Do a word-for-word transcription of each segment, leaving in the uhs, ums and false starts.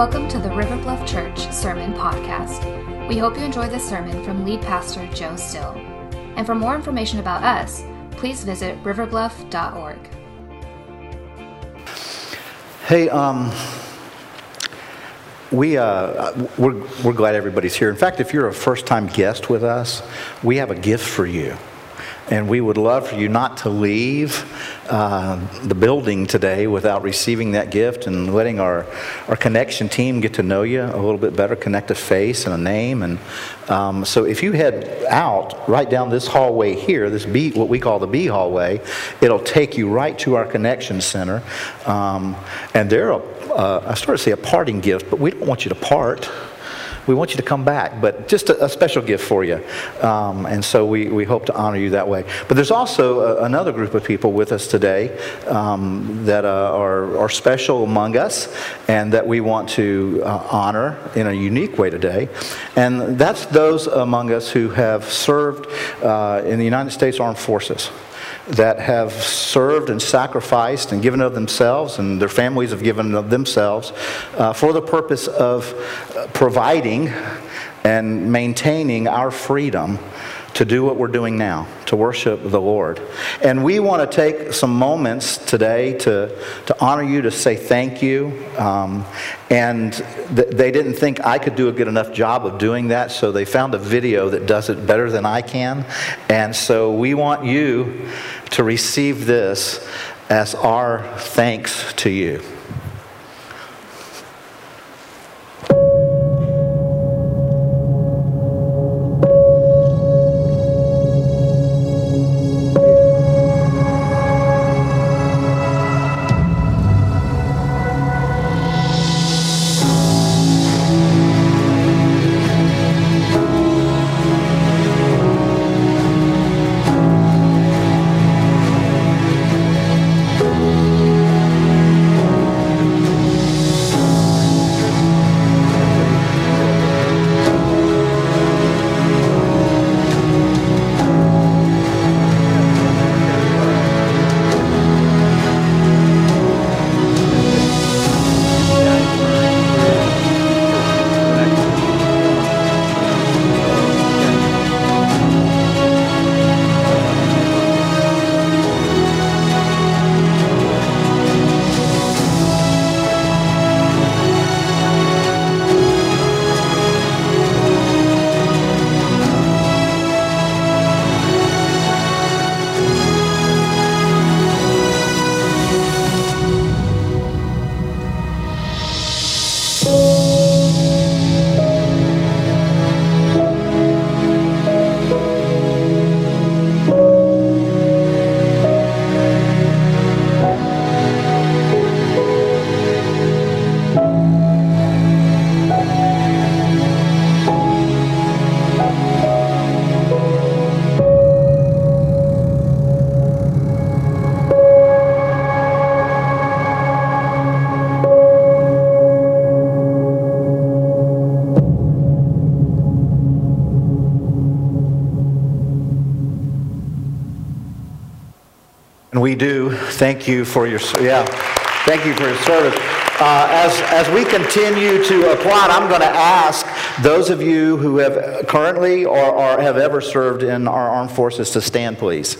Welcome to the River Bluff Church Sermon Podcast. We hope you enjoy this sermon from lead pastor Joe Still. And for more information about us, please visit river bluff dot org. Hey, um, we uh, we're we're glad everybody's here. In fact, if you're a first-time guest with us, we have a gift for you. And we would love for you not to leave uh, the building today without receiving that gift and letting our, our connection team get to know you a little bit better, connect a face and a name. And um, so if you head out right down this hallway here, this B, what we call the B hallway, it'll take you right to our connection center. Um, and there, uh, I started to say a parting gift, but we don't want you to part. We want you to come back, but just a, a special gift for you. Um, and so we, we hope to honor you that way. But there's also a, another group of people with us today um, that uh, are, are special among us and that we want to uh, honor in a unique way today. And that's those among us who have served uh, in the United States Armed Forces, that have served and sacrificed and given of themselves, and their families have given of themselves uh, for the purpose of providing and maintaining our freedom to do what we're doing now, to worship the Lord. And we want to take some moments today to, to honor you, to say thank you. Um, and th- they didn't think I could do a good enough job of doing that, so they found a video that does it better than I can. And so we want you to receive this as our thanks to you. We do. Thank you for your yeah. Thank you for your service. Uh, as as we continue to applaud, I'm going to ask those of you who have currently or, or have ever served in our armed forces to stand, please.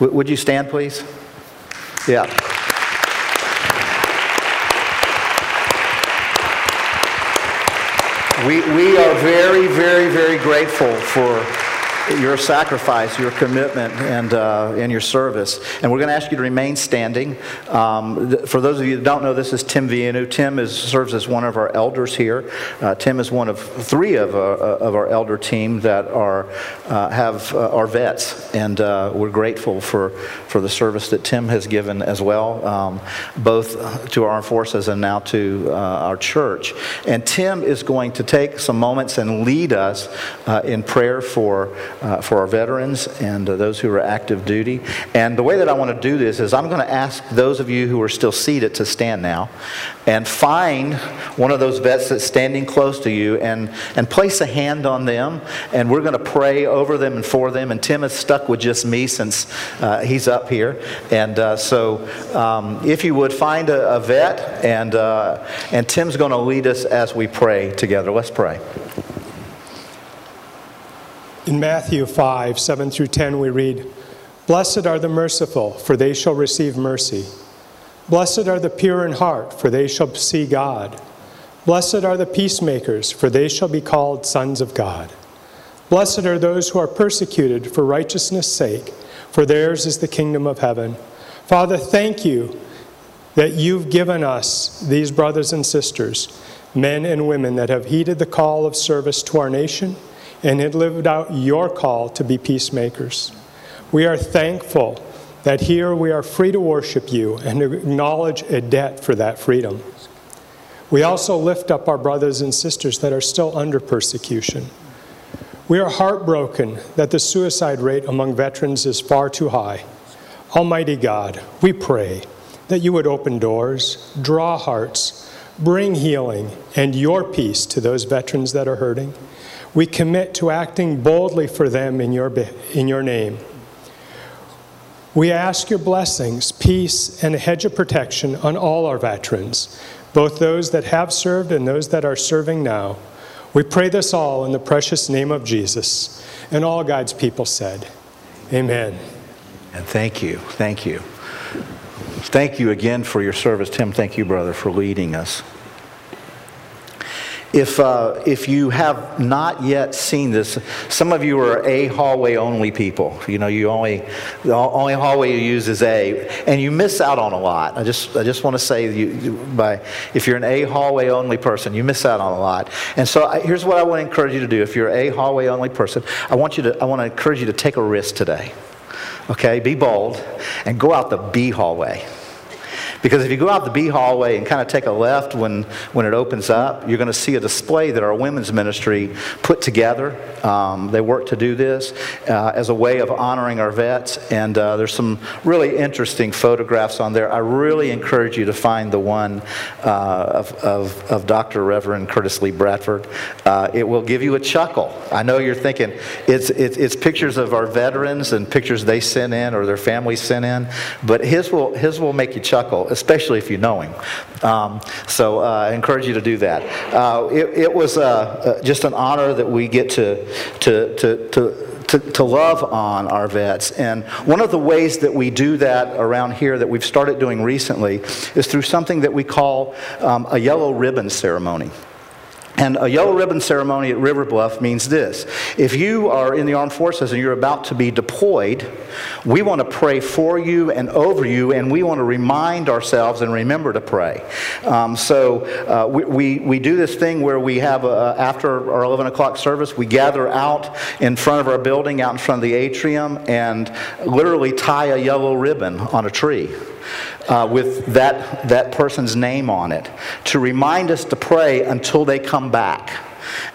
W- would you stand, please? Yeah. We we are very very very grateful for your sacrifice, your commitment, and uh, and your service. And we're going to ask you to remain standing. Um, th- for those of you that don't know, this is Tim Vianu. Tim is, serves as one of our elders here. Uh, Tim is one of three of, uh, of our elder team that are uh, have uh, our vets, and uh, we're grateful for, for the service that Tim has given as well, um, both to our armed forces and now to uh, our church. And Tim is going to take some moments and lead us uh, in prayer for uh, for our veterans and uh, those who are active duty. And the way that I want to do this is I'm going to ask those of you who are still seated to stand now and find one of those vets that's standing close to you and, and place a hand on them, and we're going to pray over them and for them. And Tim is stuck with just me since uh, he's up here. And uh, so um, if you would, find a, a vet, and, uh, and Tim's going to lead us as we pray together. Let's pray. In Matthew five, seven through ten, we read, "Blessed are the merciful, for they shall receive mercy. Blessed are the pure in heart, for they shall see God. Blessed are the peacemakers, for they shall be called sons of God. Blessed are those who are persecuted for righteousness' sake, for theirs is the kingdom of heaven. Father, thank you that you've given us these brothers and sisters, men and women that have heeded the call of service to our nation, and had lived out your call to be peacemakers. We are thankful that here we are free to worship you and acknowledge a debt for that freedom. We also lift up our brothers and sisters that are still under persecution. We are heartbroken that the suicide rate among veterans is far too high. Almighty God, we pray that you would open doors, draw hearts, bring healing and your peace to those veterans that are hurting. We commit to acting boldly for them in your, in your name. We ask your blessings, peace, and a hedge of protection on all our veterans, both those that have served and those that are serving now. We pray this all in the precious name of Jesus." And all God's people said, amen. And thank you. Thank you. Thank you again for your service, Tim. Thank you, brother, for leading us. If uh, if you have not yet seen this, some of you are A hallway only people. You know, you only the only hallway you use is A, and you miss out on a lot. I just I just want to say, you, by if you're an A hallway only person, you miss out on a lot. And so I, here's what I want to encourage you to do. If you're a hallway only person, I want you to I want to encourage you to take a risk today. Okay, be bold and go out the B hallway. Because if you go out the B hallway and kind of take a left when, when it opens up, you're going to see a display that our women's ministry put together. Um, they work to do this uh, as a way of honoring our vets. And uh, there's some really interesting photographs on there. I really encourage you to find the one uh, of, of, of Doctor Reverend Curtis Lee Bradford. Uh, it will give you a chuckle. I know you're thinking it's, it's, it's pictures of our veterans and pictures they sent in or their families sent in. But his will, his will make you chuckle, especially if you know him. Um, so uh, I encourage you to do that. Uh, it, it was uh, just an honor that we get to to to to To, to love on our vets. And one of the ways that we do that around here that we've started doing recently is through something that we call um, a yellow ribbon ceremony. And a yellow ribbon ceremony at River Bluff means this. If you are in the armed forces and you're about to be deployed, we want to pray for you and over you, and we want to remind ourselves and remember to pray. Um, so uh, we, we, we do this thing where we have, a, after our eleven o'clock service, we gather out in front of our building, out in front of the atrium, and literally tie a yellow ribbon on a tree. Uh, with that that person's name on it, to remind us to pray until they come back.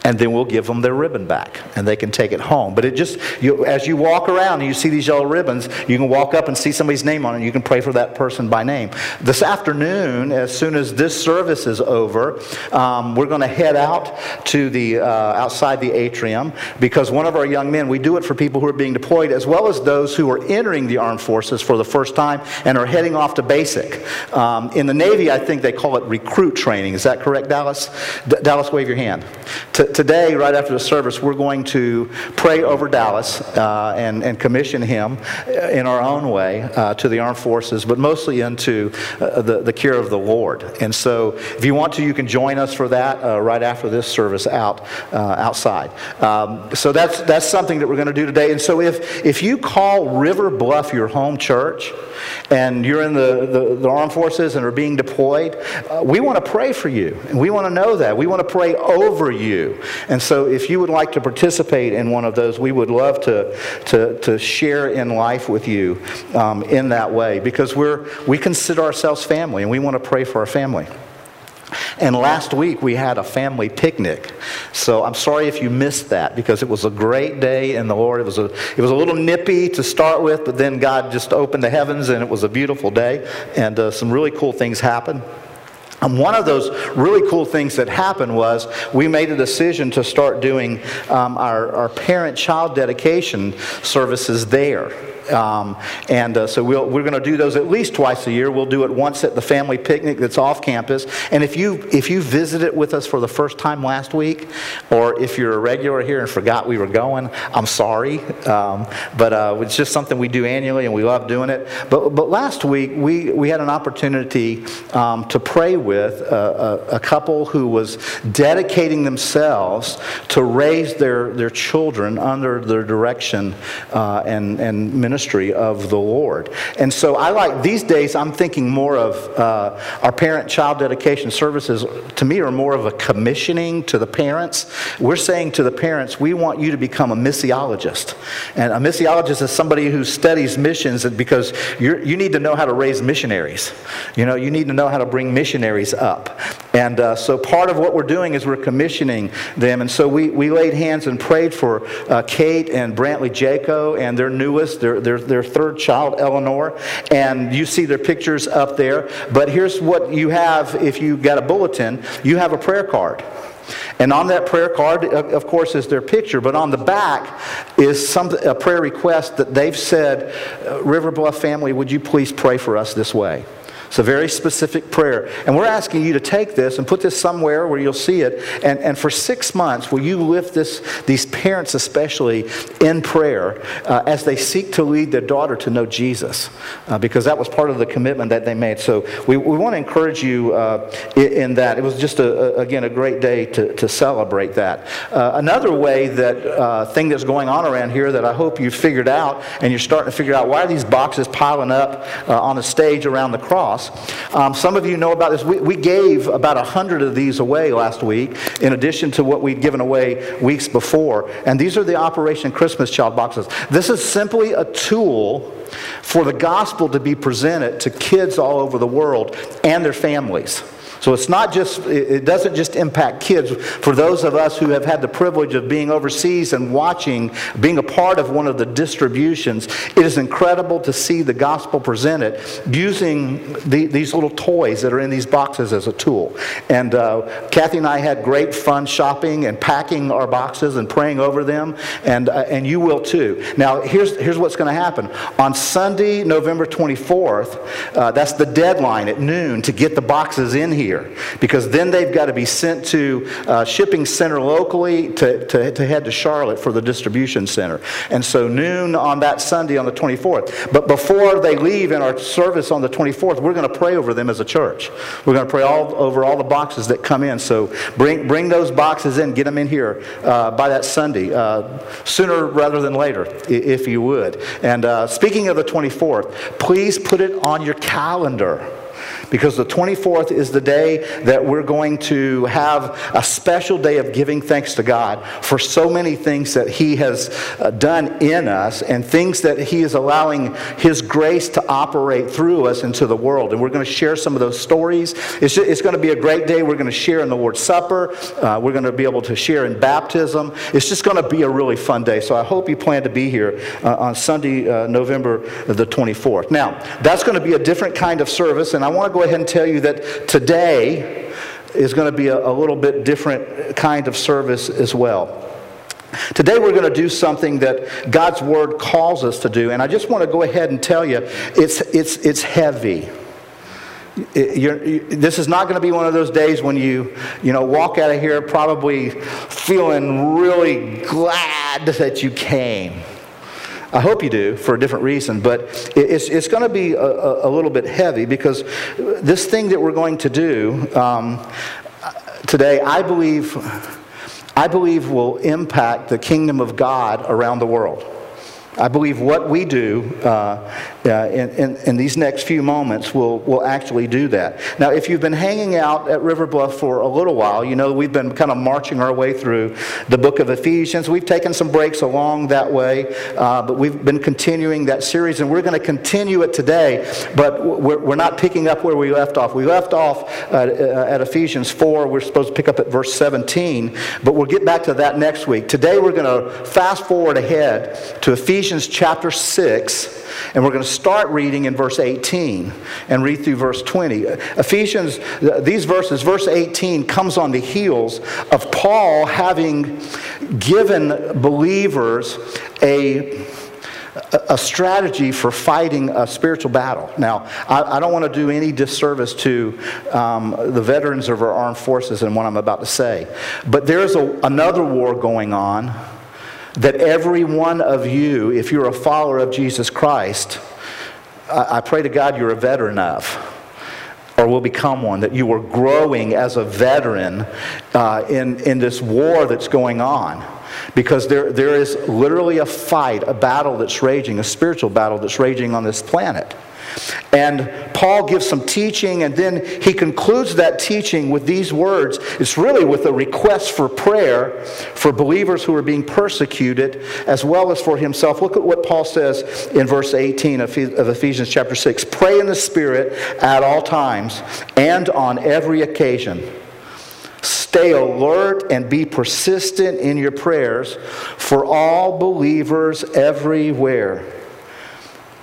And then we'll give them their ribbon back, and they can take it home. But it just, you, as you walk around and you see these yellow ribbons, you can walk up and see somebody's name on it, and you can pray for that person by name. This afternoon, as soon as this service is over, um, we're going to head out to the uh, outside the atrium, because one of our young men, we do it for people who are being deployed, as well as those who are entering the armed forces for the first time and are heading off to basic. Um, in the Navy, I think they call it recruit training. Is that correct, Dallas? D- Dallas, wave your hand. T- today, right after the service, we're going to pray over Dallas uh, and, and commission him in our own way uh, to the armed forces, but mostly into uh, the, the care of the Lord. And so if you want to, you can join us for that uh, right after this service out uh, outside. Um, so that's that's something that we're going to do today. And so if, if you call River Bluff your home church, and you're in the, the, the armed forces and are being deployed, uh, we want to pray for you. And we want to know that. We want to pray over you. You. And so if you would like to participate in one of those, we would love to to, to share in life with you um, in that way, because we're we consider ourselves family, and we want to pray for our family. And last week we had a family picnic. So I'm sorry if you missed that, because it was a great day in the Lord. It was a it was a little nippy to start with, but then God just opened the heavens and it was a beautiful day, and uh, some really cool things happened. And one of those really cool things that happened was we made a decision to start doing um, our, our parent-child dedication services there. Um, and uh, so we'll, we're going to do those at least twice a year. We'll do it once at the family picnic that's off campus. And if you if you visited with us for the first time last week, or if you're a regular here and forgot we were going, I'm sorry. Um, but uh, it's just something we do annually, and we love doing it. But but last week we, we had an opportunity um, to pray with a, a, a couple who was dedicating themselves to raise their, their children under the direction uh, and and ministry. Of the Lord. And so I like these days, I'm thinking more of uh, our parent-child dedication services, to me, are more of a commissioning to the parents. We're saying to the parents, we want you to become a missiologist. And a missiologist is somebody who studies missions, because you're, you need to know how to raise missionaries. You know, you need to know how to bring missionaries up. And uh, so part of what we're doing is we're commissioning them. And so we, we laid hands and prayed for uh, Kate and Brantley Jaco and their newest, their, their Their, their third child, Eleanor, and you see their pictures up there. But here's what you have if you got a bulletin. You have a prayer card. And on that prayer card, of course, is their picture. But on the back is some a prayer request that they've said, River Bluff family, would you please pray for us this way? It's a very specific prayer. And we're asking you to take this and put this somewhere where you'll see it. And, and for six months, will you lift this, these parents especially in prayer uh, as they seek to lead their daughter to know Jesus? Uh, because that was part of the commitment that they made. So we, we want to encourage you uh, in that. It was just, a, a, again, a great day to, to celebrate that. Uh, another way that uh, thing that's going on around here that I hope you figured out, and you're starting to figure out, why are these boxes piling up uh, on a stage around the cross? Um, some of you know about this. We, we gave about a hundred of these away last week, in addition to what we'd given away weeks before. And these are the Operation Christmas Child boxes. This is simply a tool for the gospel to be presented to kids all over the world and their families. So it's not just, it doesn't just impact kids. For those of us who have had the privilege of being overseas and watching, being a part of one of the distributions, it is incredible to see the gospel presented using the, these little toys that are in these boxes as a tool. And uh, Kathy and I had great fun shopping and packing our boxes and praying over them, and uh, and you will too. Now, here's, here's what's going to happen. On Sunday, November twenty-fourth, uh, that's the deadline at noon to get the boxes in here. Here, because then they've got to be sent to uh, shipping center locally to, to, to head to Charlotte for the distribution center. And so noon on that Sunday on the twenty-fourth. But before they leave in our service on the twenty-fourth, we're going to pray over them as a church. We're going to pray all over all the boxes that come in. So bring bring those boxes in, get them in here uh, by that Sunday, uh, sooner rather than later, if you would. And uh, speaking of the twenty-fourth, please put it on your calendar. Because the twenty-fourth is the day that we're going to have a special day of giving thanks to God for so many things that He has done in us and things that He is allowing His grace to operate through us into the world. And we're going to share some of those stories. It's, just, it's going to be a great day. We're going to share in the Lord's Supper. Uh, we're going to be able to share in baptism. It's just going to be a really fun day. So I hope you plan to be here uh, on Sunday, uh, November the twenty-fourth. Now, that's going to be a different kind of service, and I want to go ahead and tell you that today is going to be a, a little bit different kind of service as well. Today we're going to do something that God's Word calls us to do, and I just want to go ahead and tell you it's it's it's heavy. It, you're, you, this is not going to be one of those days when you, you know, walk out of here probably feeling really glad that you came. I hope you do, for a different reason, but it's it's going to be a, a little bit heavy, because this thing that we're going to do um, today, I believe, I believe will impact the kingdom of God around the world. I believe what we do uh, uh, in, in, in these next few moments will, will actually do that. Now, if you've been hanging out at River Bluff for a little while, you know we've been kind of marching our way through the book of Ephesians. We've taken some breaks along that way, uh, but we've been continuing that series, and we're going to continue it today, but we're, we're not picking up where we left off. We left off uh, at Ephesians four. We're supposed to pick up at verse seventeen, but we'll get back to that next week. Today, we're going to fast forward ahead to Ephesians Ephesians chapter six, and we're going to start reading in verse eighteen and read through verse twenty. Ephesians, these verses, verse eighteen comes on the heels of Paul having given believers a a strategy for fighting a spiritual battle. Now, I, I don't want to do any disservice to um, the veterans of our armed forces in what I'm about to say, but there's a, another war going on that every one of you, if you're a follower of Jesus Christ, I pray to God you're a veteran of, or will become one, that you are growing as a veteran uh, in, in this war that's going on. Because there, there is literally a fight, a battle that's raging, a spiritual battle that's raging on this planet. And Paul gives some teaching, and then he concludes that teaching with these words. It's really with a request for prayer for believers who are being persecuted, as well as for himself. Look at what Paul says in verse eighteen of Ephesians chapter six. Pray in the Spirit at all times and on every occasion. Stay alert and be persistent in your prayers for all believers everywhere.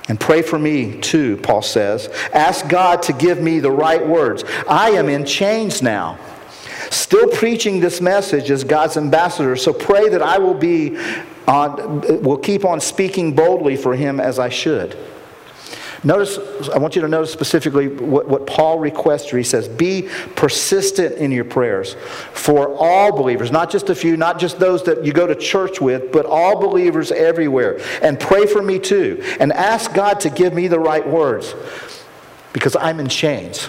And pray for me too, Paul says. Ask God to give me the right words. I am in chains now, still preaching this message as God's ambassador. So pray that I will be, on, will keep on speaking boldly for Him as I should. Notice, I want you to notice specifically what, what Paul requests here. He says, be persistent in your prayers for all believers, not just a few, not just those that you go to church with, but all believers everywhere. And pray for me too. And ask God to give me the right words, because I'm in chains.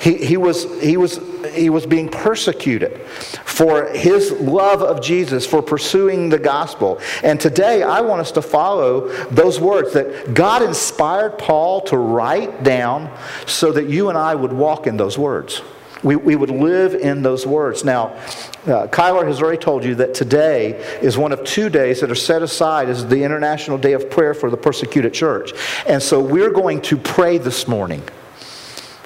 He, he was he was he was being persecuted for his love of Jesus, for pursuing the gospel. And today I want us to follow those words that God inspired Paul to write down so that you and I would walk in those words. We, we would live in those words. Now, uh, Kyler has already told you that today is one of two days that are set aside as the International Day of Prayer for the Persecuted Church. And so we're going to pray this morning.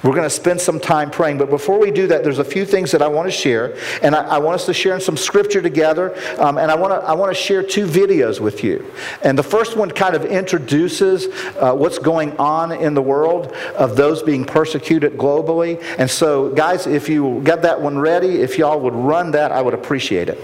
We're going to spend some time praying. But before we do that, there's a few things that I want to share. And I, I want us to share in some scripture together. Um, and I want, to, I want to share two videos with you. And the first one kind of introduces uh, what's going on in the world of those being persecuted globally. And so, guys, if you got that one ready, if y'all would run that, I would appreciate it.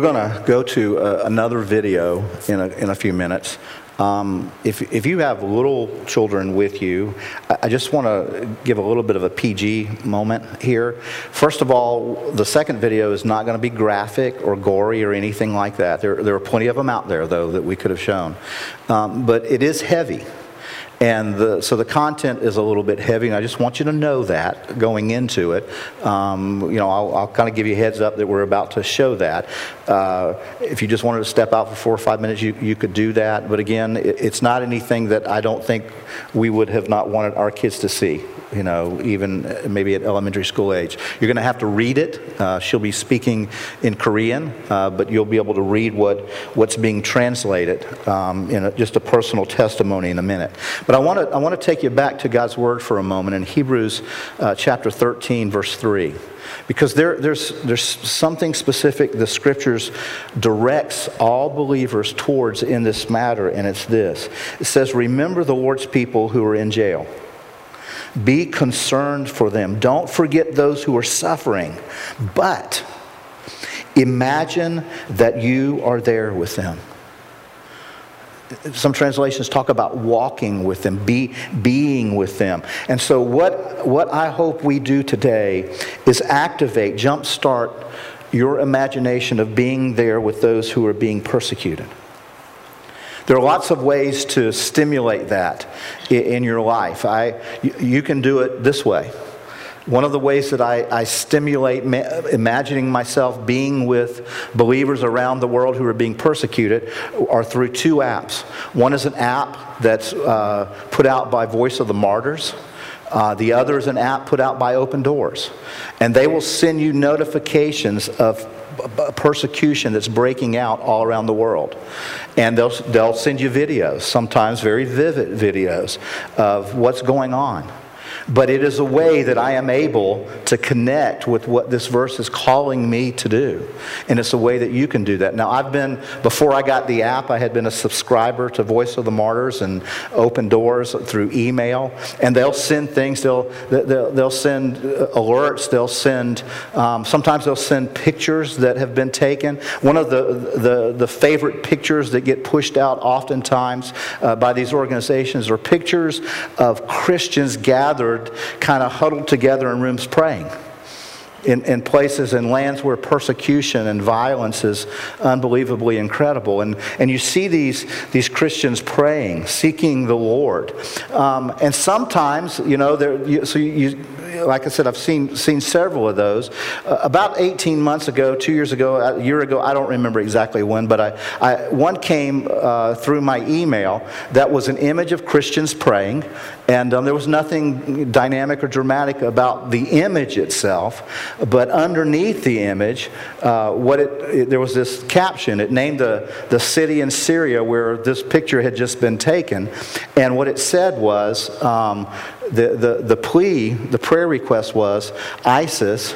We're going to go to uh, another video in a, in a few minutes. Um, if, if you have little children with you, I, I just want to give a little bit of a P G moment here. First of all, the second video is not going to be graphic or gory or anything like that. There, there are plenty of them out there, though, that we could have shown. Um, but it is heavy. And the, so the content is a little bit heavy, and I just want you to know that going into it. Um, you know, I'll, I'll kind of give you a heads up that we're about to show that. Uh, if you just wanted to step out for four or five minutes, you, you could do that. But again, it, it's not anything that I don't think we would have not wanted our kids to see, you know, even maybe at elementary school age. You're going to have to read it. Uh, she'll be speaking in Korean, uh, but you'll be able to read what, what's being translated um, in a, just a personal testimony in a minute. But I want to I want to take you back to God's Word for a moment in Hebrews uh, chapter thirteen, verse three. Because there, there's, there's something specific the Scriptures directs all believers towards in this matter, and it's this. It says, "Remember the Lord's people who are in jail. Be concerned for them. Don't forget those who are suffering. But imagine that you are there with them." Some translations talk about walking with them, be, being with them. And so what, what I hope we do today is activate, jumpstart your imagination of being there with those who are being persecuted. There are lots of ways to stimulate that in your life. I, you can do it this way. One of the ways that I, I stimulate ma- imagining myself being with believers around the world who are being persecuted are through two apps. One is an app that's uh, put out by Voice of the Martyrs. Uh, the other is an app put out by Open Doors. And they will send you notifications of persecution that's breaking out all around the world. And they'll, they'll send you videos, sometimes very vivid videos, of what's going on. But it is a way that I am able to connect with what this verse is calling me to do. And it's a way that you can do that. Now, I've been, before I got the app, I had been a subscriber to Voice of the Martyrs and Open Doors through email. And they'll send things, they'll, they'll, they'll send alerts, they'll send, um, sometimes they'll send pictures that have been taken. One of the, the, the favorite pictures that get pushed out oftentimes uh, by these organizations are pictures of Christians gathered kind of huddled together in rooms praying in, in places and lands where persecution and violence is unbelievably incredible. And, and you see these, these Christians praying, seeking the Lord. Um, and sometimes, you know, there, you, so you, like I said, I've seen, seen several of those. Uh, about eighteen months ago, two years ago, a year ago, I don't remember exactly when, but I, I one came uh, through my email that was an image of Christians praying, and um, there was nothing dynamic or dramatic about the image itself, but underneath the image, uh, what it, it there was this caption. It named the, the city in Syria where this picture had just been taken, and what it said was, um, The, the, the plea, the prayer request was, ISIS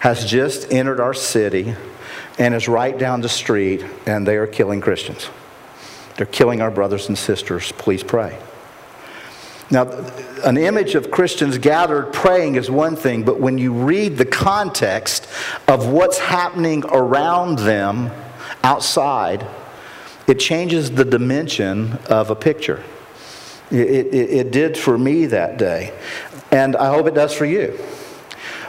has just entered our city and is right down the street, and they are killing Christians. They're killing our brothers and sisters. Please pray. Now, an image of Christians gathered praying is one thing, but when you read the context of what's happening around them outside, it changes the dimension of a picture. It, it, it did for me that day, and I hope it does for you.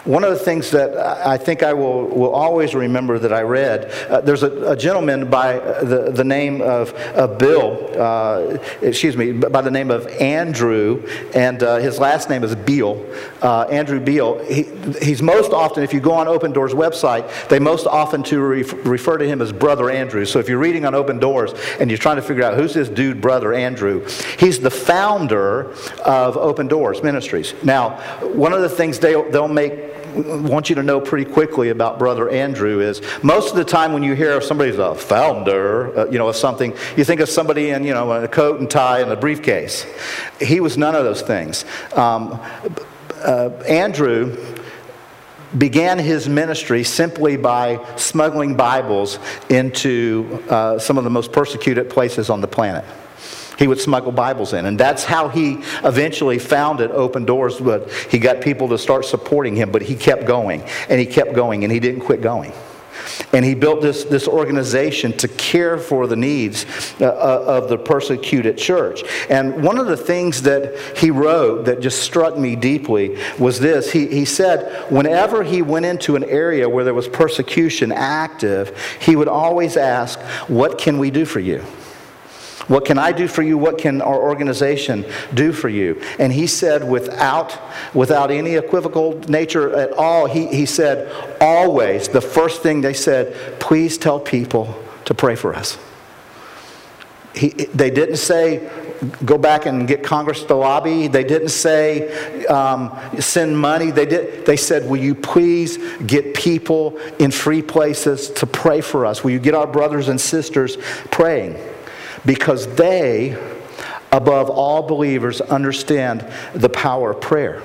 One of the things that I think I will, will always remember that I read, uh, there's a, a gentleman by the, the name of, of Bill, uh, excuse me, by the name of Andrew, and uh, his last name is Beale, uh, Andrew Beale. He, he's most often, if you go on Open Doors' website, they most often to re- refer to him as Brother Andrew. So if you're reading on Open Doors and you're trying to figure out who's this dude, Brother Andrew, he's the founder of Open Doors Ministries. Now, one of the things they, they'll make want you to know pretty quickly about Brother Andrew is most of the time when you hear of somebody's a founder, uh, you know, of something, you think of somebody in, you know, a coat and tie and a briefcase. He was none of those things. Um, uh, Andrew began his ministry simply by smuggling Bibles into uh, some of the most persecuted places on the planet. He would smuggle Bibles in, and that's how he eventually founded Open Doors. But he got people to start supporting him, but he kept going, and he kept going, and he didn't quit going. And he built this, this organization to care for the needs uh, of the persecuted church. And one of the things that he wrote that just struck me deeply was this. He, he said whenever he went into an area where there was persecution active, he would always ask, what can we do for you? What can I do for you? What can our organization do for you? And he said without without any equivocal nature at all, he, he said always, the first thing they said, please tell people to pray for us. He, they didn't say, go back and get Congress to lobby. They didn't say, um, send money. They did. They said, will you please get people in free places to pray for us? Will you get our brothers and sisters praying? Because they, above all believers, understand the power of prayer.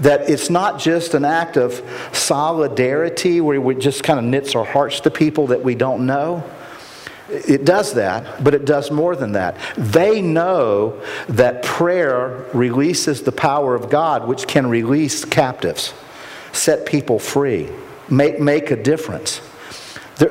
That it's not just an act of solidarity where we just kind of knits our hearts to people that we don't know. It does that, but it does more than that. They know that prayer releases the power of God, which can release captives, set people free, make, make a difference.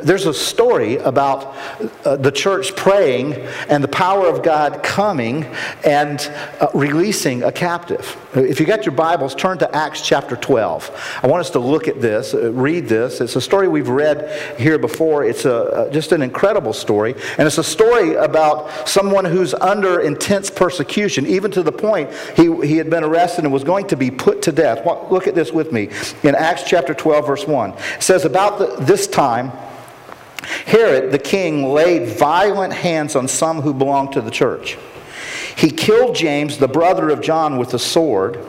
There's a story about the church praying and the power of God coming and releasing a captive. If you got your Bibles, turn to Acts chapter twelve. I want us to look at this, read this. It's a story we've read here before. It's a, just an incredible story. And it's a story about someone who's under intense persecution, even to the point he, he had been arrested and was going to be put to death. Look at this with me. In Acts chapter twelve, verse one, it says, about the, this time, Herod the king laid violent hands on some who belonged to the church. He killed James, the brother of John, with a sword.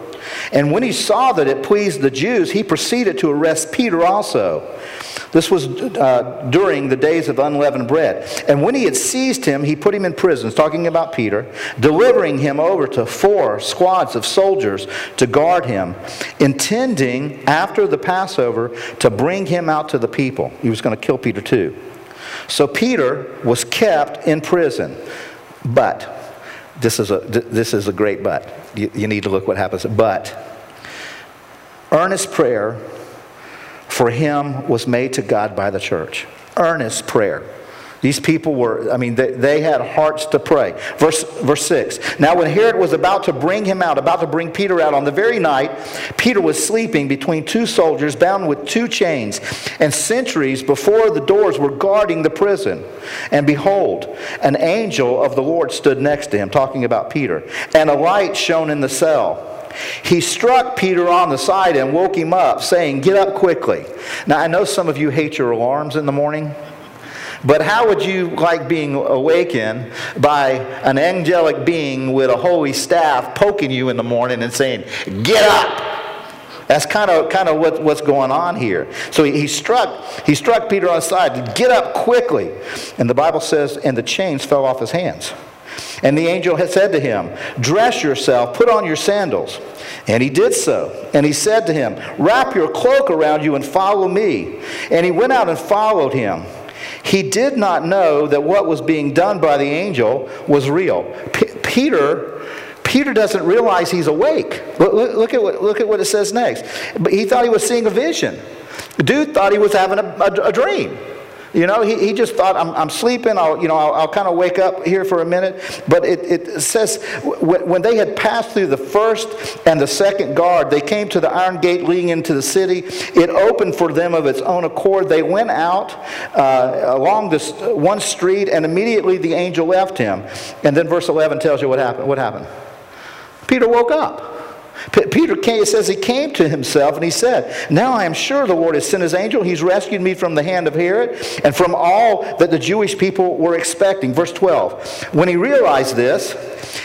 And when he saw that it pleased the Jews, he proceeded to arrest Peter also. This was uh, during the days of unleavened bread. And when he had seized him, he put him in prison, talking about Peter, delivering him over to four squads of soldiers to guard him, intending after the Passover to bring him out to the people. He was going to kill Peter too. So Peter was kept in prison. But, this is a, this is a great but. You, you need to look what happens. But, earnest prayer for him was made to God by the church. Earnest prayer. These people were, I mean, they, they had hearts to pray. Verse, verse six. Now when Herod was about to bring him out, about to bring Peter out, on the very night, Peter was sleeping between two soldiers bound with two chains. And sentries before the doors were guarding the prison. And behold, an angel of the Lord stood next to him, talking about Peter. And a light shone in the cell. He struck Peter on the side and woke him up, saying, get up quickly. Now I know some of you hate your alarms in the morning. But how would you like being awakened by an angelic being with a holy staff poking you in the morning and saying, get up? That's kind of kind of what, what's going on here. So he, he struck he struck Peter on the side, get up quickly. And the Bible says, and the chains fell off his hands. And the angel had said to him, dress yourself, put on your sandals. And he did so. And he said to him, wrap your cloak around you and follow me. And he went out and followed him. He did not know that what was being done by the angel was real. P- Peter, Peter doesn't realize he's awake. Look, look, at what, look at what it says next. But he thought he was seeing a vision. The dude thought he was having a, a, a dream. You know, he, he just thought, I'm, I'm sleeping. I'll, you know, I'll, I'll kind of wake up here for a minute. But it, it says, when they had passed through the first and the second guard, they came to the iron gate leading into the city. It opened for them of its own accord. They went out uh, along this one street, and immediately the angel left him. And then verse eleven tells you what happened. What happened? Peter woke up. Peter came, it says he came to himself and he said, now I am sure the Lord has sent his angel. He's rescued me from the hand of Herod and from all that the Jewish people were expecting. Verse twelve, when he realized this,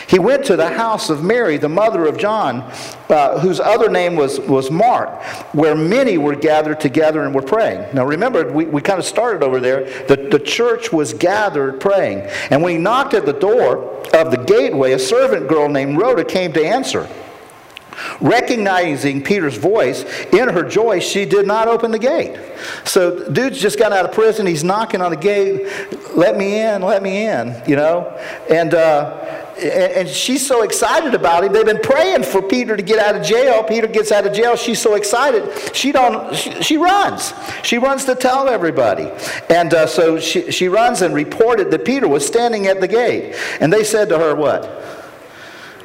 he went to the house of Mary, the mother of John, uh, whose other name was, was Mark, where many were gathered together and were praying. Now remember, we, we kind of started over there. The, the church was gathered praying. And when he knocked at the door of the gateway, a servant girl named Rhoda came to answer. Recognizing Peter's voice, in her joy, she did not open the gate. So, dude's just got out of prison. He's knocking on the gate. Let me in, let me in, you know. And uh, and she's so excited about him. They've been praying for Peter to get out of jail. Peter gets out of jail. She's so excited. She don't. She, she runs. She runs to tell everybody. And uh, so she, she runs and reported that Peter was standing at the gate. And they said to her, what?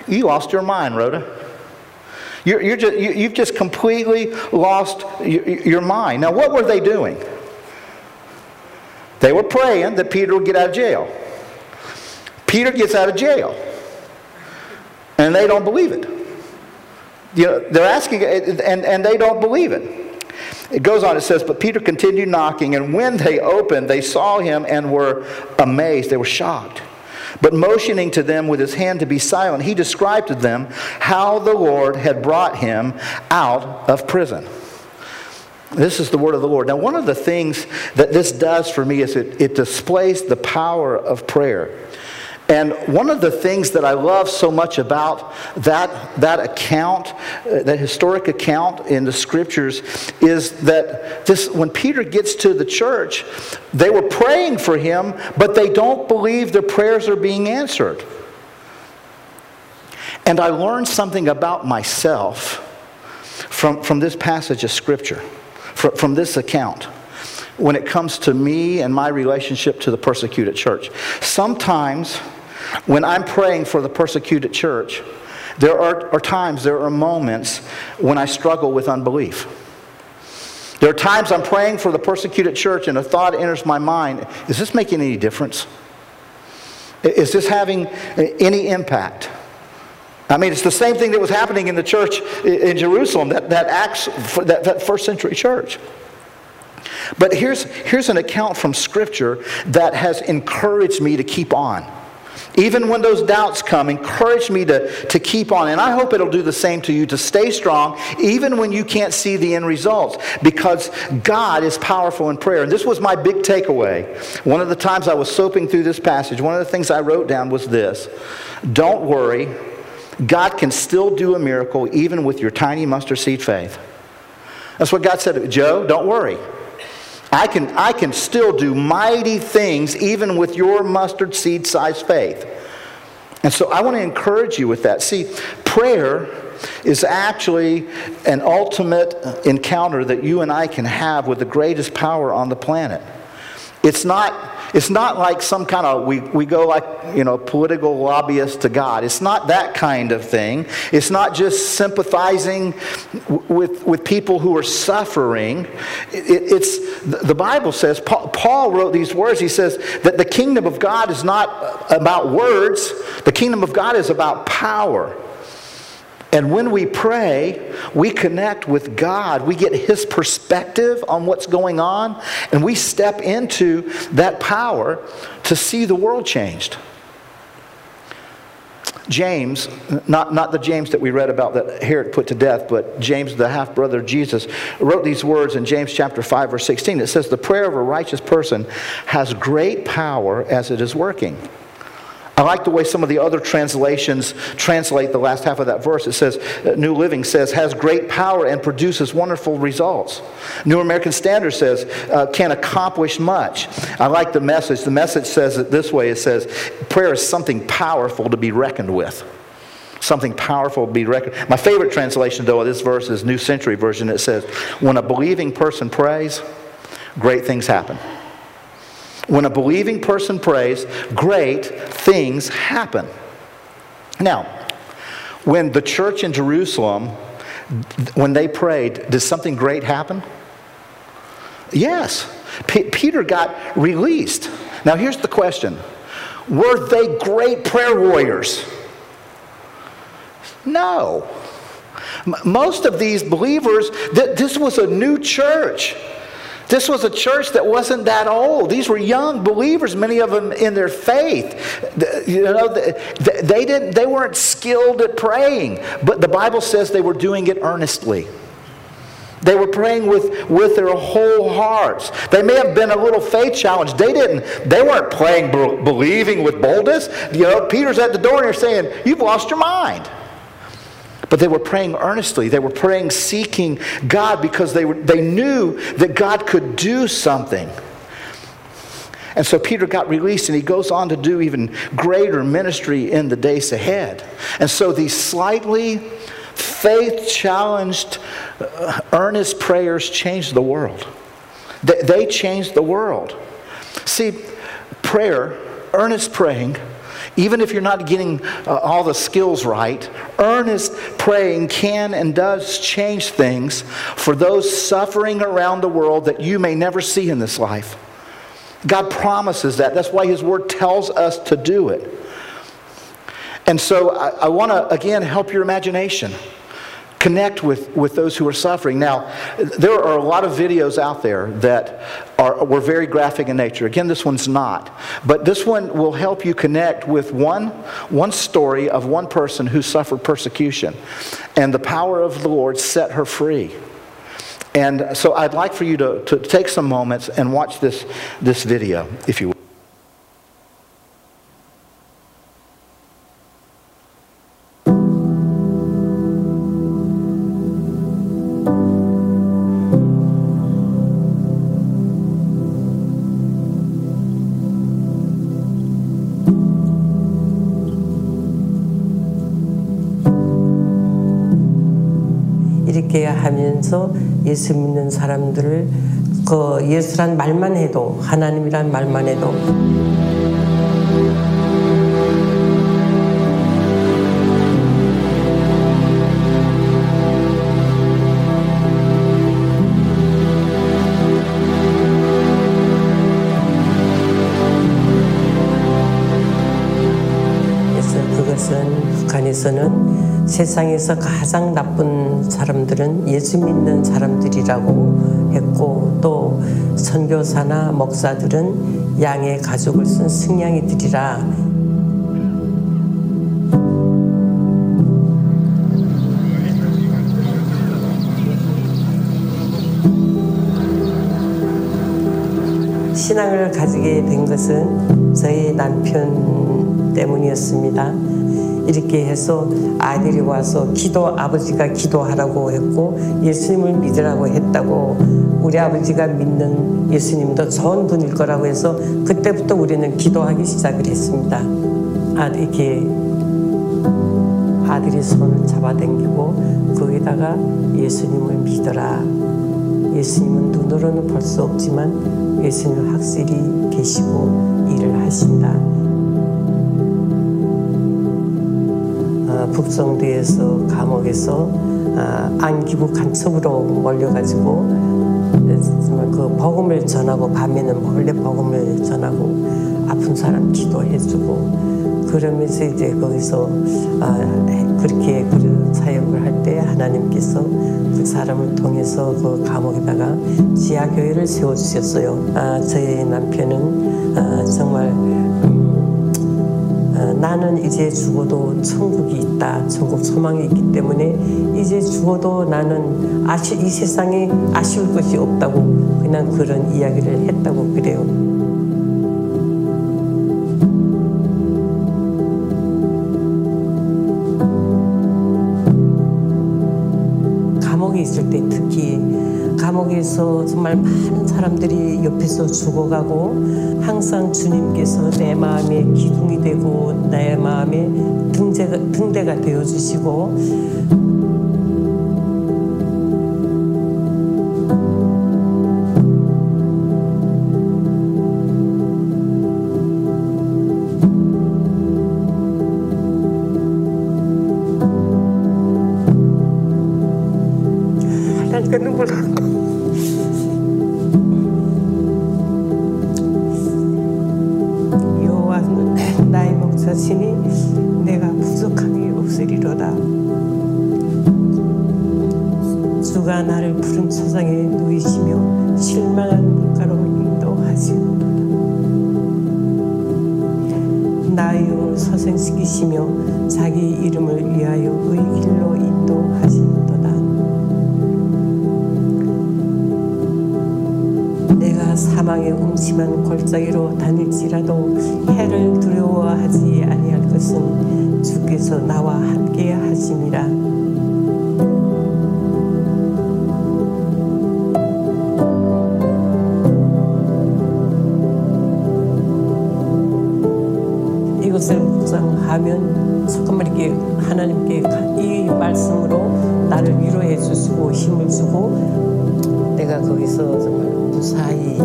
You lost your mind, Rhoda. You're, you're just, you, you've just completely lost your, your mind. Now, what were they doing? They were praying that Peter would get out of jail. Peter gets out of jail, and they don't believe it. You know, they're asking, and, and they don't believe it. It goes on, it says, but Peter continued knocking, and when they opened, they saw him and were amazed. They were shocked. But motioning to them with his hand to be silent, he described to them how the Lord had brought him out of prison. This is the word of the Lord. Now, one of the things that this does for me is it, it displays the power of prayer. And one of the things that I love so much about that, that account, uh, that historic account in the Scriptures, is that this, when Peter gets to the church, they were praying for him, but they don't believe their prayers are being answered. And I learned something about myself from, from this passage of Scripture, from, from this account, when it comes to me and my relationship to the persecuted church. Sometimes, when I'm praying for the persecuted church, there are, are times, there are moments when I struggle with unbelief. There are times I'm praying for the persecuted church and a thought enters my mind, is this making any difference? Is this having any impact? I mean, it's the same thing that was happening in the church in Jerusalem, that, that, Acts, that, that first century church. But here's, here's an account from Scripture that has encouraged me to keep on. Even when those doubts come, encourage me to, to keep on. And I hope it'll do the same to you, to stay strong, even when you can't see the end results, because God is powerful in prayer. And this was my big takeaway. One of the times I was soaping through this passage, one of the things I wrote down was this: don't worry, God can still do a miracle even with your tiny mustard seed faith. That's what God said to Joe, don't worry. I can, I can still do mighty things even with your mustard seed-sized faith. And so I want to encourage you with that. See, prayer is actually an ultimate encounter that you and I can have with the greatest power on the planet. It's not... It's not like some kind of, we, we go like, you know, political lobbyists to God. It's not that kind of thing. It's not just sympathizing w- with, with people who are suffering. It, it, it's, the Bible says, Paul, Paul wrote these words. He says that the kingdom of God is not about words. The kingdom of God is about power. And when we pray, we connect with God. We get His perspective on what's going on, and we step into that power to see the world changed. James, not, not the James that we read about that Herod put to death, but James, the half-brother of Jesus, wrote these words in James chapter five, verse sixteen. It says, the prayer of a righteous person has great power as it is working. I like the way some of the other translations translate the last half of that verse. It says, New Living says, has great power and produces wonderful results. New American Standard says, uh, can accomplish much. I like the message. The message says it this way. It says, prayer is something powerful to be reckoned with. Something powerful to be reckoned with. My favorite translation, though, of this verse is New Century Version. It says, when a believing person prays, great things happen. When a believing person prays, great things happen. Now, when the church in Jerusalem, when they prayed, did something great happen? Yes. P- Peter got released. Now, here's the question. Were they great prayer warriors? No. M- most of these believers, th- this was a new church. This was a church that wasn't that old. These were young believers, many of them in their faith. You know, they didn't, they weren't skilled at praying, but the Bible says they were doing it earnestly. They were praying with, with their whole hearts. They may have been a little faith challenged. They didn't. They weren't praying, believing with boldness. You know, Peter's at the door and they're saying, "You've lost your mind." But they were praying earnestly. They were praying, seeking God, because they were, they knew that God could do something. And so Peter got released, and he goes on to do even greater ministry in the days ahead. And so these slightly faith-challenged, uh, earnest prayers changed the world. They, they changed the world. See, prayer, earnest praying, even if you're not getting uh, all the skills right, earnest praying can and does change things for those suffering around the world that you may never see in this life. God promises that. That's why His Word tells us to do it. And so I, I want to, again, help your imagination. Connect with, with those who are suffering. Now, there are a lot of videos out there that are were very graphic in nature. Again, this one's not. But this one will help you connect with one, one story of one person who suffered persecution. And the power of the Lord set her free. And so I'd like for you to, to take some moments and watch this, this video, if you will. 하면서 예수 믿는 사람들을 그 예수란 말만 해도 하나님이란 말만 해도 그것은 북한에서는 세상에서 가장 나쁜 사람들은 예수 믿는 사람들이라고 했고 또 선교사나 목사들은 양의 가죽을 쓴 승냥이들이라. 신앙을 가지게 된 것은 저희 남편 때문이었습니다. 이렇게 해서 아들이 와서 기도, 아버지가 기도하라고 했고 예수님을 믿으라고 했다고 우리 아버지가 믿는 예수님도 좋은 분일 거라고 해서 그때부터 우리는 기도하기 시작을 했습니다. 아들이, 아들이 손을 잡아당기고 거기다가 예수님을 믿어라. 예수님은 눈으로는 볼 수 없지만 예수님은 확실히 계시고 일을 하신다. 북성대에서 감옥에서 아, 안기부 간첩으로 몰려가지고 그 복음을 전하고 밤에는 몰래 복음을 전하고 아픈 사람 기도해주고 그러면서 이제 거기서 아, 그렇게 그 사역을 할 때 하나님께서 그 사람을 통해서 그 감옥에다가 지하교회를 세워주셨어요. 아, 저희 남편은 아, 정말 나는 이제 죽어도 천국이 있다. 천국 소망이 있기 때문에 이제 죽어도 나는 아쉬, 이 세상에 아쉬울 것이 없다고 그냥 그런 이야기를 했다고 그래요. 감옥에 있을 때 특히 감옥에서 정말 많은 사람들이 옆에서 죽어가고 항상 주님께서 내 마음에 기둥이 되고 내 마음에 등대가, 등대가 되어주시고 가면 잠깐만 이렇게 하나님께 이 말씀으로 나를 위로해 주시고 힘을 주고 내가 거기서 정말 무사히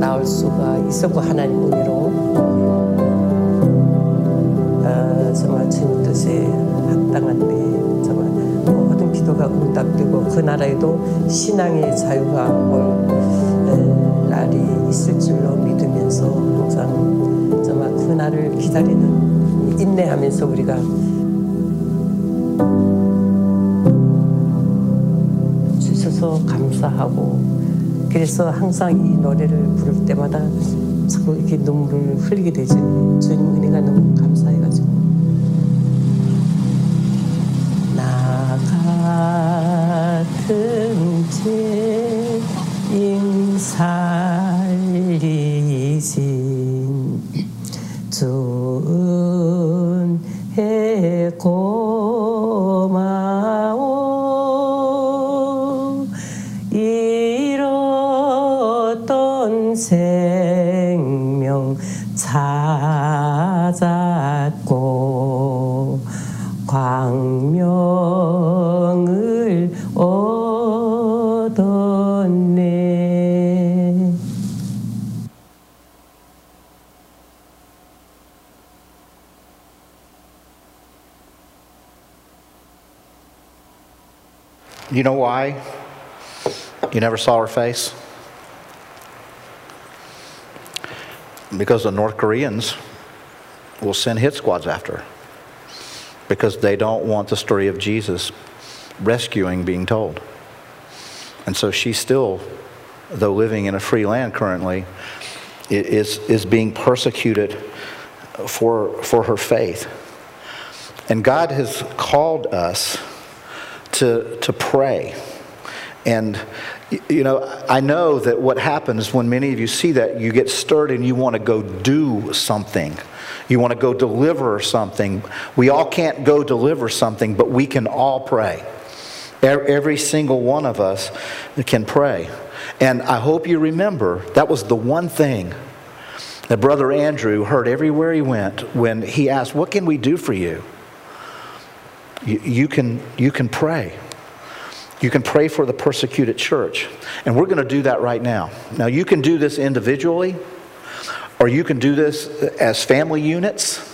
나올 수가 있었고 하나님 은혜로 아, 정말 주님 뜻에 합당한데 정말 모든 기도가 응답되고 그 나라에도 신앙의 자유가 올 날이 있을 줄로 믿으면서 항상 정말 그날을 기다리는 인내하면서 우리가 주셔서 감사하고 그래서 항상 이 노래를 부를 때마다 자꾸 이렇게 눈물을 흘리게 되지. 주님 은혜가 너무 감사해가지고 나 같은 죄인 살리신 좋은 해 고마워 잃었던 생명 찾았고 광명을 얻었네. You know why you never saw her face? Because the North Koreans will send hit squads after her. Because they don't want the story of Jesus rescuing being told. And so she still, though living in a free land currently, is, is being persecuted for, for her faith. And God has called us To, to pray. And you know, I know that what happens when many of you see that, you get stirred and you want to go do something. You want to go deliver something. We all can't go deliver something, but we can all pray. Every single one of us can pray. And I hope you remember, that was the one thing that Brother Andrew heard everywhere he went when he asked, "What can we do for you?" You can, you can pray. You can pray for the persecuted church. And we're going to do that right now. Now, you can do this individually, or you can do this as family units.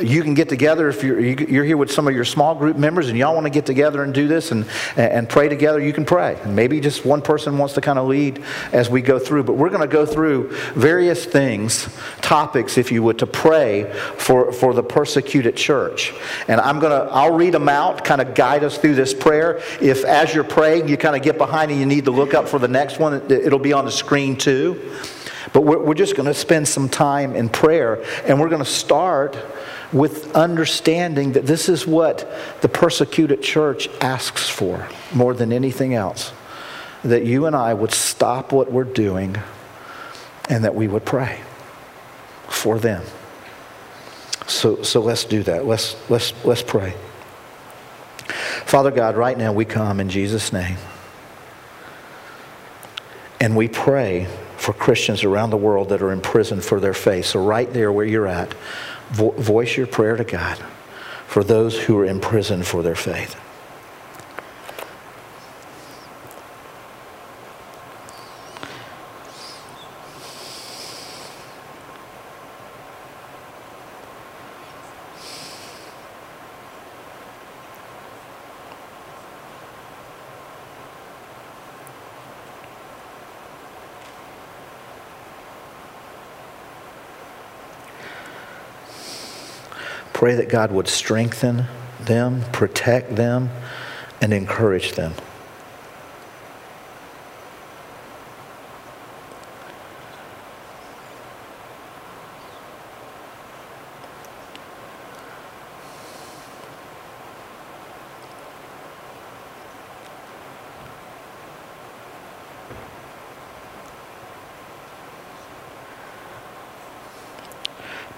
You can get together if you're, you're here with some of your small group members and y'all want to get together and do this and, and pray together, you can pray. And maybe just one person wants to kind of lead as we go through. But we're going to go through various things, topics, if you would, to pray for, for the persecuted church. And I'm going to, I'll read them out, kind of guide us through this prayer. If as you're praying, you kind of get behind and you need to look up for the next one, it'll be on the screen too. But we're, we're just going to spend some time in prayer. And we're going to start with understanding that this is what the persecuted church asks for more than anything else. That you and I would stop what we're doing and that we would pray for them. So, so let's do that. Let's, let's, let's pray. Father God, right now we come in Jesus' name. And we pray for Christians around the world that are in prison for their faith. So right there where you're at, voice your prayer to God for those who are in prison for their faith. Pray that God would strengthen them, protect them, and encourage them.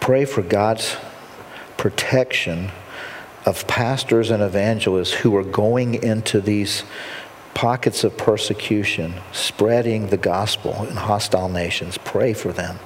Pray for God's protection of pastors and evangelists who are going into these pockets of persecution, spreading the gospel in hostile nations. Pray for them.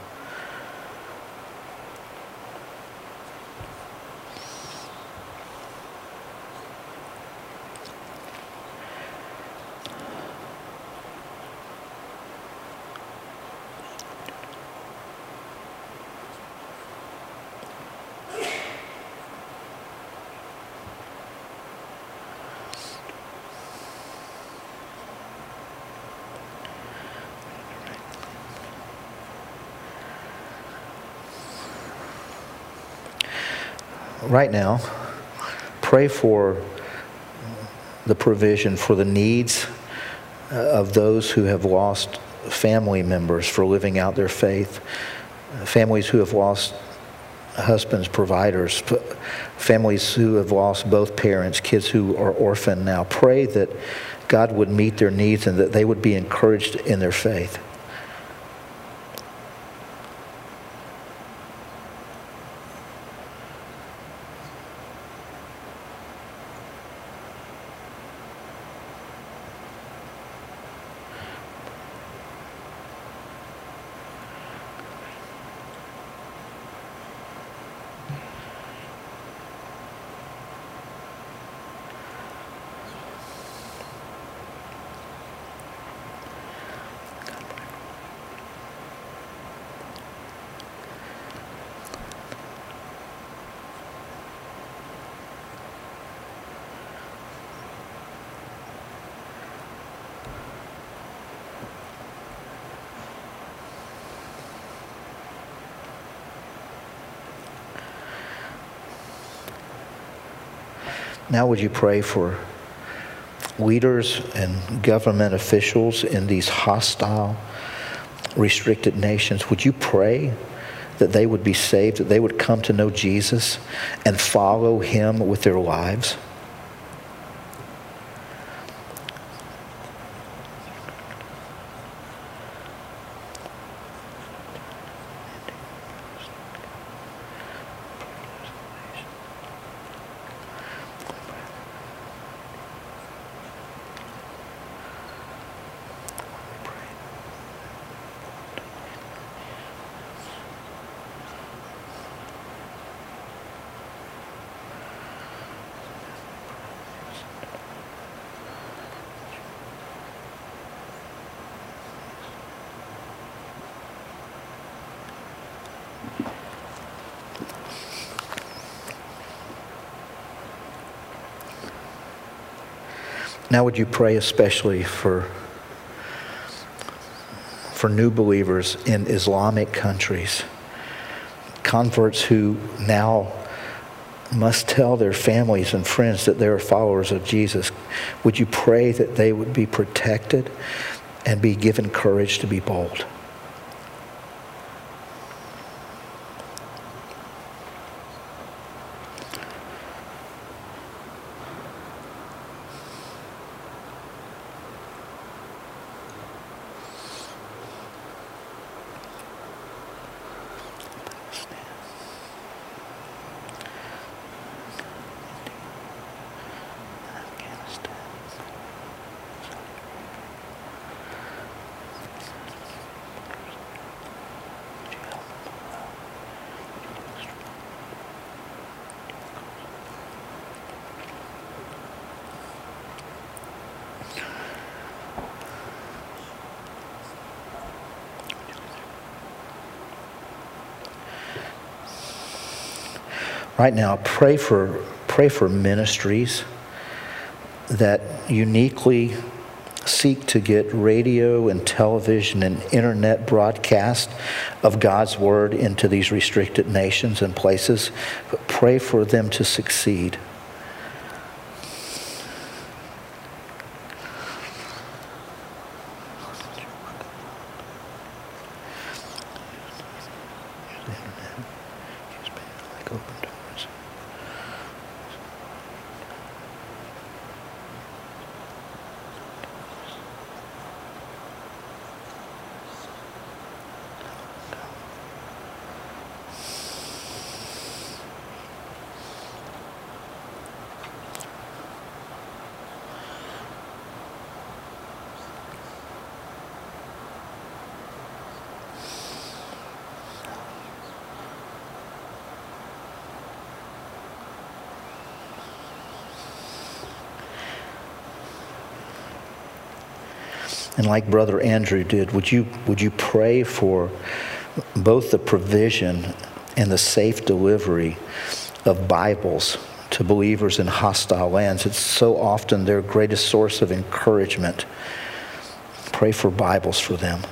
right now, pray for the provision for the needs of those who have lost family members for living out their faith, families who have lost husbands, providers, families who have lost both parents, kids who are orphaned now. Pray that God would meet their needs and that they would be encouraged in their faith. Now would you pray for leaders and government officials in these hostile, restricted nations? Would you pray that they would be saved, that they would come to know Jesus and follow him with their lives? Now would you pray especially for, for new believers in Islamic countries, converts who now must tell their families and friends that they are followers of Jesus. Would you pray that they would be protected and be given courage to be bold? Right now, pray for pray for ministries that uniquely seek to get radio and television and internet broadcast of God's word into these restricted nations and places. But pray for them to succeed. And like Brother Andrew did, would you would you pray for both the provision and the safe delivery of Bibles to believers in hostile lands? It's so often their greatest source of encouragement. Pray for Bibles for them.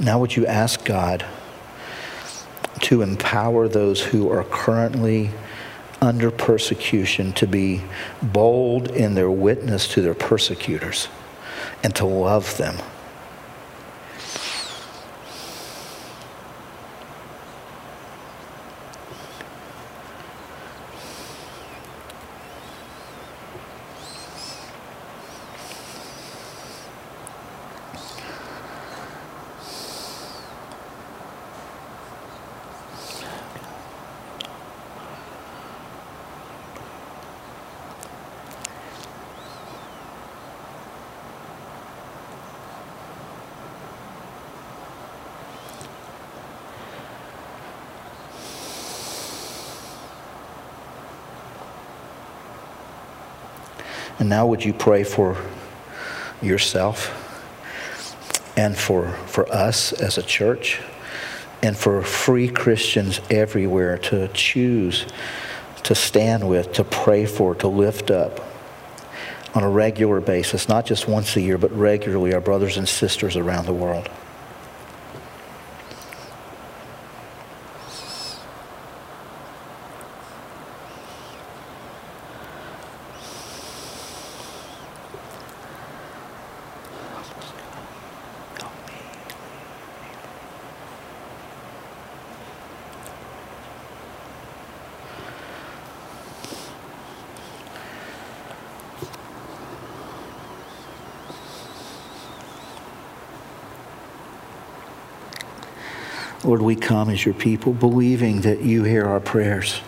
Now would you ask God to empower those who are currently under persecution to be bold in their witness to their persecutors and to love them. And now would you pray for yourself and for, for us as a church and for free Christians everywhere to choose to stand with, to pray for, to lift up on a regular basis, not just once a year, but regularly our brothers and sisters around the world. Lord, we come as your people believing that you hear our prayers,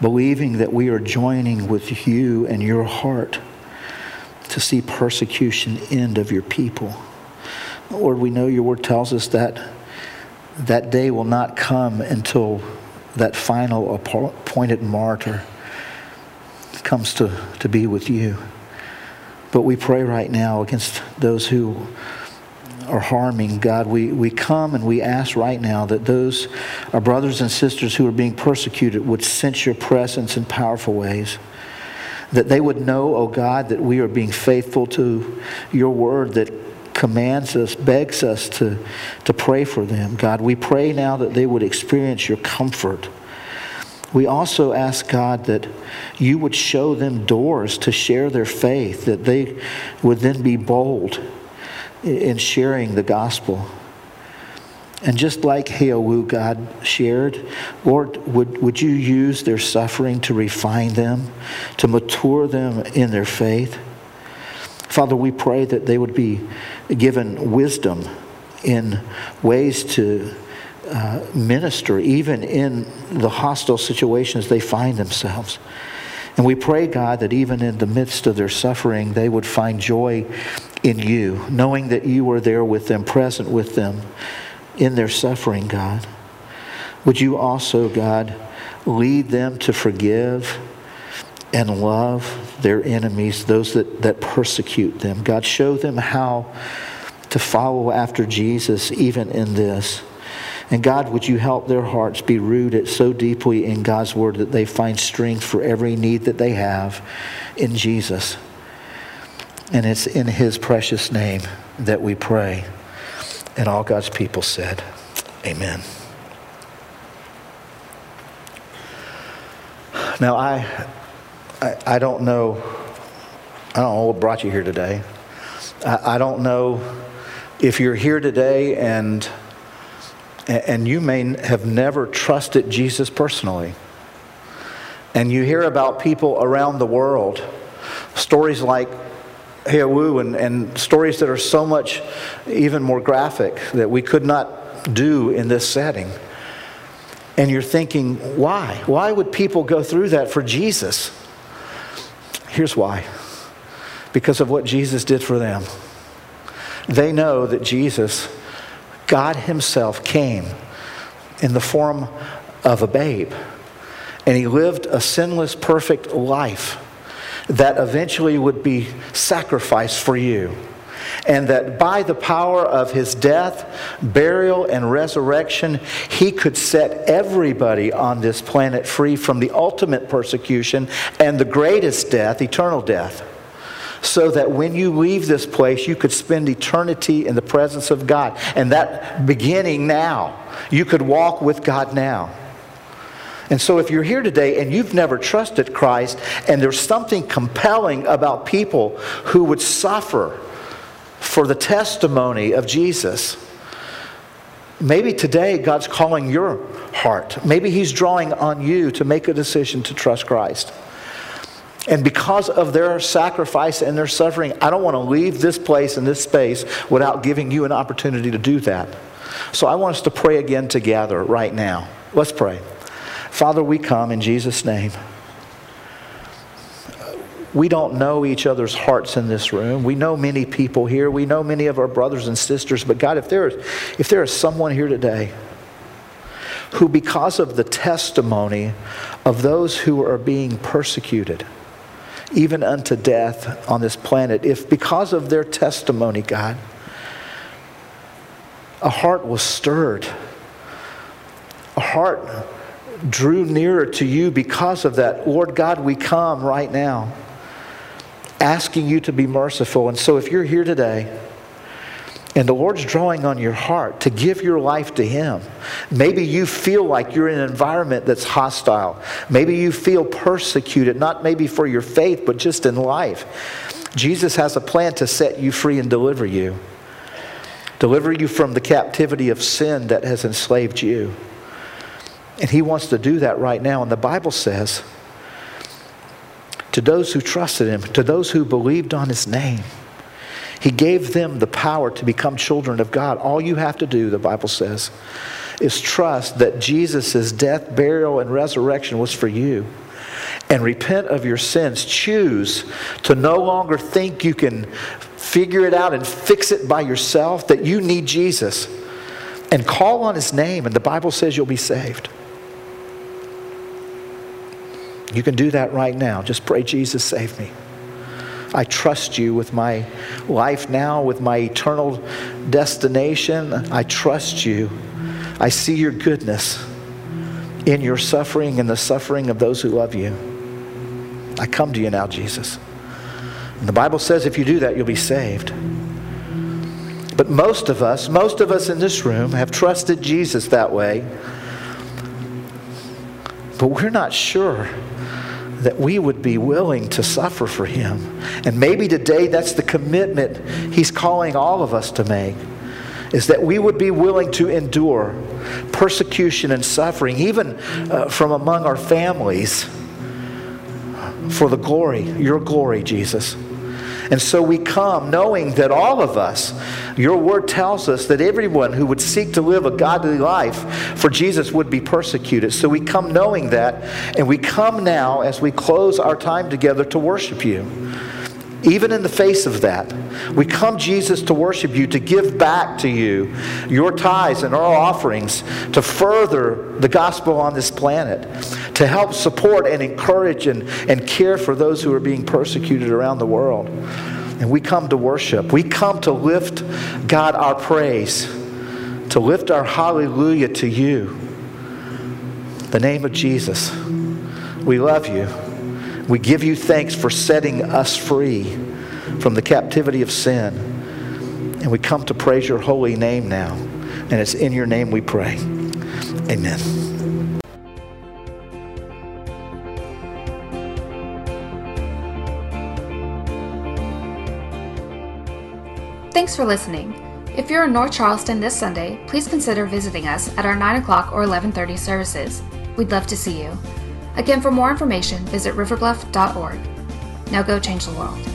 believing that we are joining with you and your heart to see persecution end of your people. Lord, we know your word tells us that that day will not come until that final appointed martyr comes to, to be with you. But we pray right now against those who or harming, God, we, we come and we ask right now that those, our brothers and sisters who are being persecuted, would sense your presence in powerful ways. That they would know, oh God, that we are being faithful to your word that commands us, begs us to, to pray for them. God, we pray now that they would experience your comfort. We also ask, God, that you would show them doors to share their faith, that they would then be bold in sharing the gospel. And just like Heowu, God, shared, Lord, would, would you use their suffering to refine them, to mature them in their faith? Father, we pray that they would be given wisdom in ways to uh, minister, even in the hostile situations they find themselves. And we pray, God, that even in the midst of their suffering, they would find joy in you, knowing that you are there with them, present with them in their suffering, God. Would you also, God, lead them to forgive and love their enemies, those that, that persecute them. God, show them how to follow after Jesus even in this. And God, would you help their hearts be rooted so deeply in God's word that they find strength for every need that they have in Jesus. And it's in his precious name that we pray. And all God's people said, amen. Now, I, I, I don't know, I don't know what brought you here today. I, I don't know if you're here today and And you may have never trusted Jesus personally. And you hear about people around the world, stories like Heowu and, and stories that are so much even more graphic that we could not do in this setting. And you're thinking, why? Why would people go through that for Jesus? Here's why. Because of what Jesus did for them. They know that Jesus, God himself, came in the form of a babe, and he lived a sinless, perfect life that eventually would be sacrificed for you, and that by the power of his death, burial, and resurrection, he could set everybody on this planet free from the ultimate persecution and the greatest death, eternal death, so that when you leave this place, you could spend eternity in the presence of God. And that beginning now, you could walk with God now. And so if you're here today and you've never trusted Christ, and there's something compelling about people who would suffer for the testimony of Jesus, maybe today God's calling your heart. Maybe He's drawing on you to make a decision to trust Christ. And because of their sacrifice and their suffering, I don't want to leave this place and this space without giving you an opportunity to do that. So I want us to pray again together right now. Let's pray. Father, we come in Jesus' name. We don't know each other's hearts in this room. We know many people here. We know many of our brothers and sisters. But God, if there is, if there is someone here today who, because of the testimony of those who are being persecuted, even unto death on this planet, if because of their testimony, God, a heart was stirred, a heart drew nearer to you because of that, Lord God, we come right now asking you to be merciful. And so if you're here today and the Lord's drawing on your heart to give your life to Him, maybe you feel like you're in an environment that's hostile. Maybe you feel persecuted, not maybe for your faith, but just in life. Jesus has a plan to set you free and deliver you. Deliver you from the captivity of sin that has enslaved you. And He wants to do that right now. And the Bible says, to those who trusted Him, to those who believed on His name, He gave them the power to become children of God. All you have to do, the Bible says, is trust that Jesus' death, burial, and resurrection was for you. And repent of your sins. Choose to no longer think you can figure it out and fix it by yourself, that you need Jesus. And call on His name, and the Bible says you'll be saved. You can do that right now. Just pray, Jesus, save me. I trust you with my life now, with my eternal destination. I trust you. I see your goodness in your suffering and the suffering of those who love you. I come to you now, Jesus. And the Bible says if you do that, you'll be saved. But most of us, most of us in this room have trusted Jesus that way. But we're not sure that we would be willing to suffer for Him. And maybe today that's the commitment He's calling all of us to make, is that we would be willing to endure persecution and suffering, even uh, from among our families, for the glory, your glory, Jesus. And so we come knowing that all of us, your word tells us that everyone who would seek to live a godly life for Jesus would be persecuted. So we come knowing that, and we come now as we close our time together to worship you. Even in the face of that, we come, Jesus, to worship you, to give back to you your tithes and our offerings to further the gospel on this planet, to help support and encourage and, and care for those who are being persecuted around the world. And we come to worship. We come to lift, God, our praise, to lift our hallelujah to you. In the name of Jesus, we love you. We give you thanks for setting us free from the captivity of sin. And we come to praise your holy name now. And it's in your name we pray. Amen. Thanks for listening. If you're in North Charleston this Sunday, please consider visiting us at our nine o'clock or eleven thirty services. We'd love to see you. Again, for more information, visit river bluff dot org. Now go change the world.